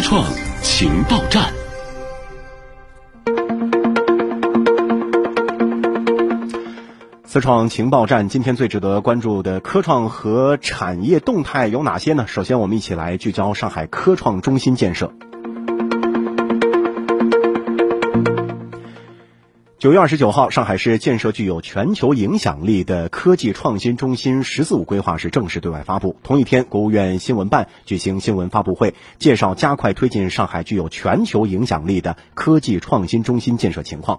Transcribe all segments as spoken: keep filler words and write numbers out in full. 资创情报站。资创情报站今天最值得关注的科创和产业动态有哪些呢？首先，我们一起来聚焦上海科创中心建设。九月二十九号，上海市建设具有全球影响力的科技创新中心“十四五”规划是正式对外发布。同一天，国务院新闻办举行新闻发布会，介绍加快推进上海具有全球影响力的科技创新中心建设情况。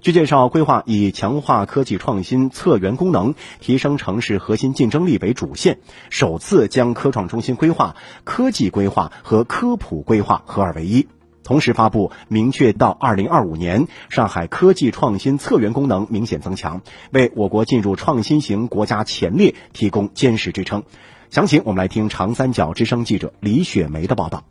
据介绍，规划以强化科技创新策源功能，提升城市核心竞争力为主线，首次将科创中心规划、科技规划和科普规划合二为一。同时发布明确到二零二五年，上海科技创新策源功能明显增强，为我国进入创新型国家前列提供坚实支撑。详情我们来听长三角之声记者李雪梅的报道。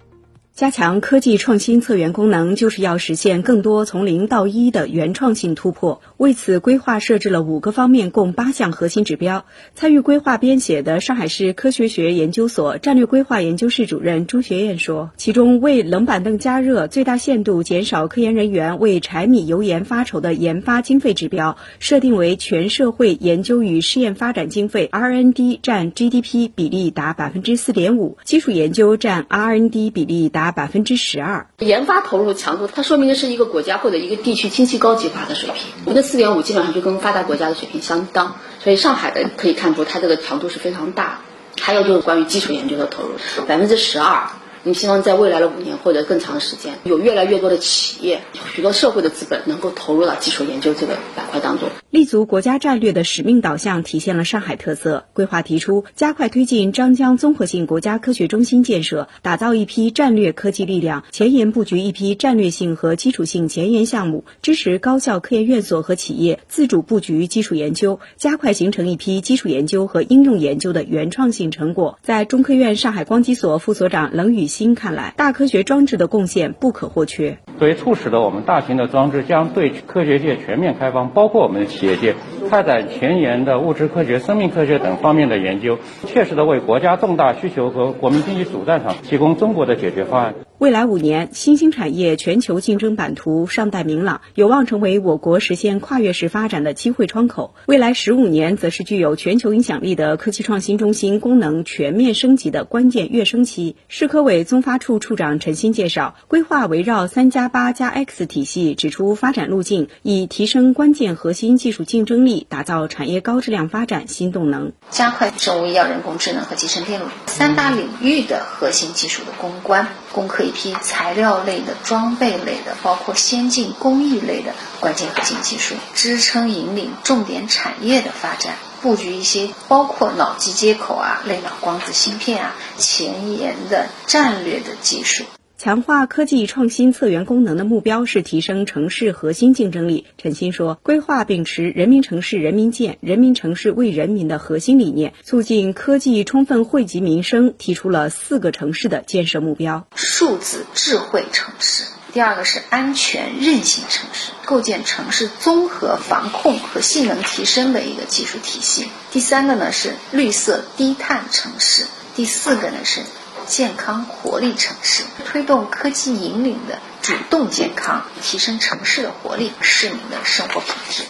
加强科技创新策源功能，就是要实现更多从零到一的原创性突破。为此，规划设置了五个方面，共八项核心指标。参与规划编写的上海市科学学研究所战略规划研究室主任朱学燕说，其中为冷板凳加热，最大限度减少科研人员为柴米油盐发愁的研发经费指标设定为全社会研究与试验发展经费 R N D 占 G D P 比例达 百分之四点五， 基础研究占 R N D 比例达百分之十二，研发投入强度，它说明的是一个国家或者一个地区经济高级化的水平。我们的四点五基本上就跟发达国家的水平相当，所以上海的可以看出它这个强度是非常大。还有就是关于基础研究的投入，百分之十二。我们希望在未来的五年或者更长时间，有越来越多的企业、许多社会的资本能够投入到基础研究这个板块当中。立足国家战略的使命导向体现了上海特色。规划提出，加快推进张江综合性国家科学中心建设，打造一批战略科技力量，前沿布局一批战略性和基础性前沿项目，支持高校、科研院所和企业自主布局基础研究，加快形成一批基础研究和应用研究的原创性成果。在中科院上海光机所副所长冷宇新看来，大科学装置的贡献不可或缺，所以促使了我们大型的装置将对科学界全面开放，包括我们的企业界开展前沿的物质科学、生命科学等方面的研究，切实的为国家重大需求和国民经济主战场提供中国的解决方案。未来五年，新兴产业全球竞争版图尚待明朗，有望成为我国实现跨越式发展的机会窗口。未来十五年，则是具有全球影响力的科技创新中心功能全面升级的关键跃升期。市科委综发处处长陈新介绍，规划围绕三加八加 X 体系，指出发展路径，以提升关键核心技术竞争力，打造产业高质量发展新动能。加快生物医药、人工智能和集成电路三大领域的核心技术的攻关，攻克一批材料类的、装备类的，包括先进工艺类的关键核心技术，支撑引领重点产业的发展，布局一些包括脑机接口啊、类脑光子芯片啊前沿的战略的技术。强化科技创新策源功能的目标是提升城市核心竞争力。陈新说，规划秉持人民城市人民建、人民城市为人民的核心理念，促进科技充分惠及民生，提出了四个城市的建设目标：数字智慧城市，第二个是安全韧性城市，构建城市综合防控和性能提升的一个技术体系；第三个呢是绿色低碳城市；第四个呢是健康活力城市，推动科技引领的主动健康，提升城市的活力，市民的生活品质。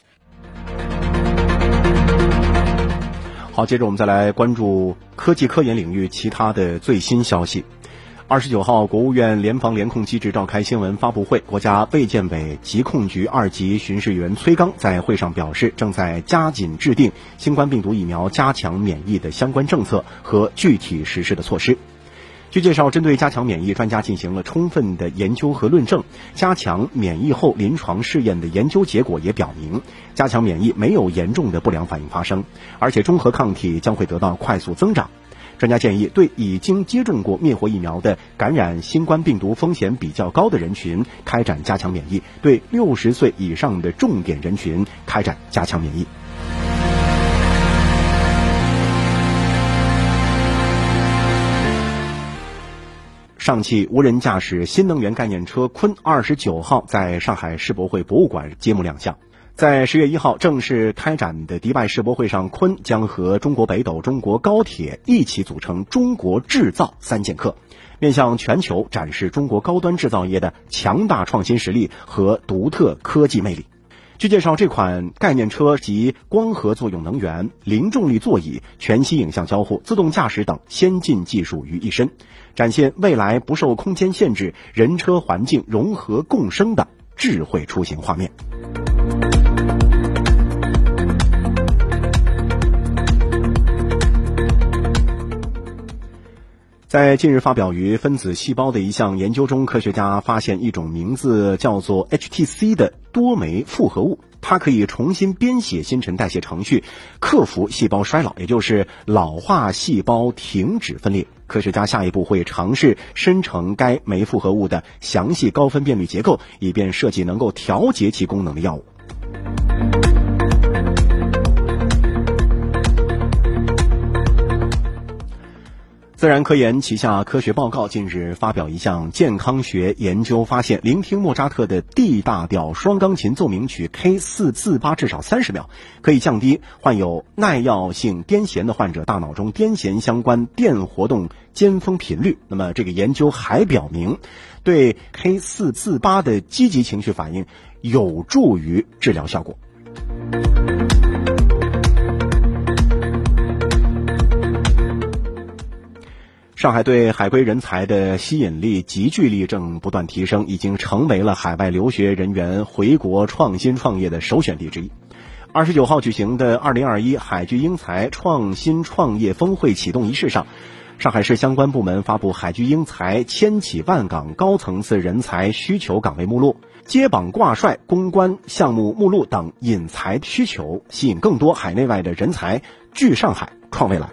好，接着我们再来关注科技科研领域其他的最新消息。二十九号，国务院联防联控机制召开新闻发布会，国家卫健委疾控局二级巡视员崔刚在会上表示，正在加紧制定新冠病毒疫苗加强免疫的相关政策和具体实施的措施。据介绍，针对加强免疫，专家进行了充分的研究和论证。加强免疫后临床试验的研究结果也表明，加强免疫没有严重的不良反应发生，而且中和抗体将会得到快速增长。专家建议，对已经接种过灭活疫苗的感染新冠病毒风险比较高的人群开展加强免疫，对六十岁以上的重点人群开展加强免疫。上汽无人驾驶新能源概念车鲲二十九号在上海世博会博物馆揭幕亮相。在十月一号正式开展的迪拜世博会上，鲲将和中国北斗、中国高铁一起组成中国制造三剑客，面向全球展示中国高端制造业的强大创新实力和独特科技魅力。据介绍，这款概念车集光合作用能源、零重力座椅、全息影像交互、自动驾驶等先进技术于一身，展现未来不受空间限制、人车环境融合共生的智慧出行画面。在近日发表于分子细胞的一项研究中，科学家发现一种名字叫做 H T C 的多酶复合物，它可以重新编写新陈代谢程序，克服细胞衰老，也就是老化细胞停止分裂。科学家下一步会尝试生成该酶复合物的详细高分辨率结构，以便设计能够调节其功能的药物。自然科研旗下科学报告近日发表一项健康学研究，发现聆听莫扎特的 D 大调双钢琴奏鸣曲 K 四 自八至少三十秒，可以降低患有耐药性癫痫的患者大脑中癫痫相关电活动尖峰频率。那么这个研究还表明，对 K 四 自八的积极情绪反应有助于治疗效果。上海对海归人才的吸引力、集聚力正不断提升，已经成为了海外留学人员回国创新创业的首选地之一。二十九号举行的二零二一海聚英才创新创业峰会启动仪式上，上海市相关部门发布海聚英才千企万岗高层次人才需求岗位目录、接榜挂帅攻关项目目录等引才需求，吸引更多海内外的人才聚上海创未来。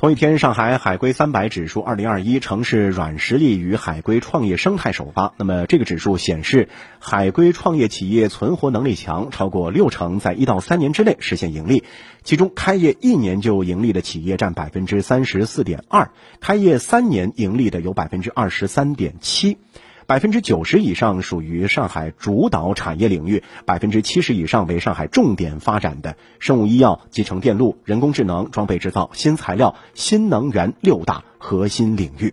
同一天，上海海归三百指数二零二一城市软实力与海归创业生态首发。那么这个指数显示，海归创业企业存活能力强，超过六成在一到三年之内实现盈利，其中开业一年就盈利的企业占 百分之三十四点二， 开业三年盈利的有 百分之二十三点七， 百分之九十 以上属于上海主导产业领域， 百分之七十 以上为上海重点发展的生物医药、集成电路、人工智能、装备制造、新材料、新能源六大核心领域。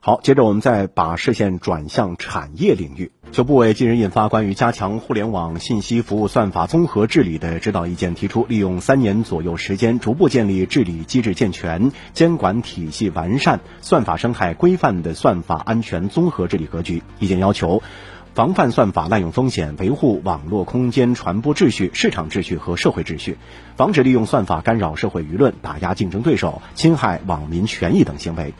好，接着我们再把视线转向产业领域。教部委近日印发关于加强互联网信息服务算法综合治理的指导意见，提出利用三年左右时间，逐步建立治理机制健全、监管体系完善、算法生态规范的算法安全综合治理格局。意见要求防范算法滥用风险，维护网络空间传播秩序、市场秩序和社会秩序，防止利用算法干扰社会舆论、打压竞争对手、侵害网民权益等行为，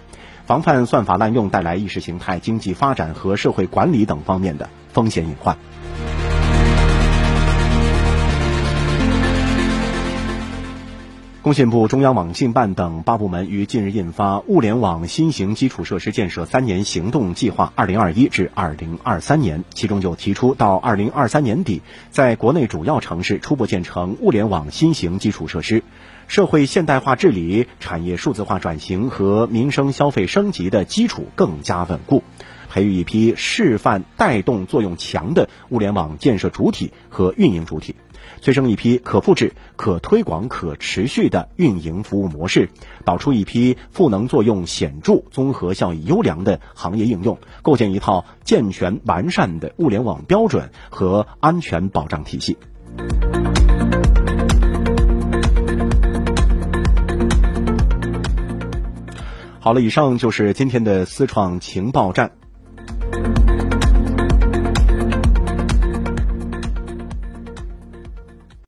防范算法滥用带来意识形态、经济发展和社会管理等方面的风险隐患。工信部、中央网信办等八部门于近日印发《物联网新型基础设施建设三年行动计划（二零二一至二零二三年）》，其中就提出，到二零二三年底，在国内主要城市初步建成物联网新型基础设施。社会现代化治理、产业数字化转型和民生消费升级的基础更加稳固，培育一批示范带动作用强的物联网建设主体和运营主体，催生一批可复制、可推广、可持续的运营服务模式，导出一批赋能作用显著、综合效益优良的行业应用，构建一套健全完善的物联网标准和安全保障体系。好了，以上就是今天的思创情报站。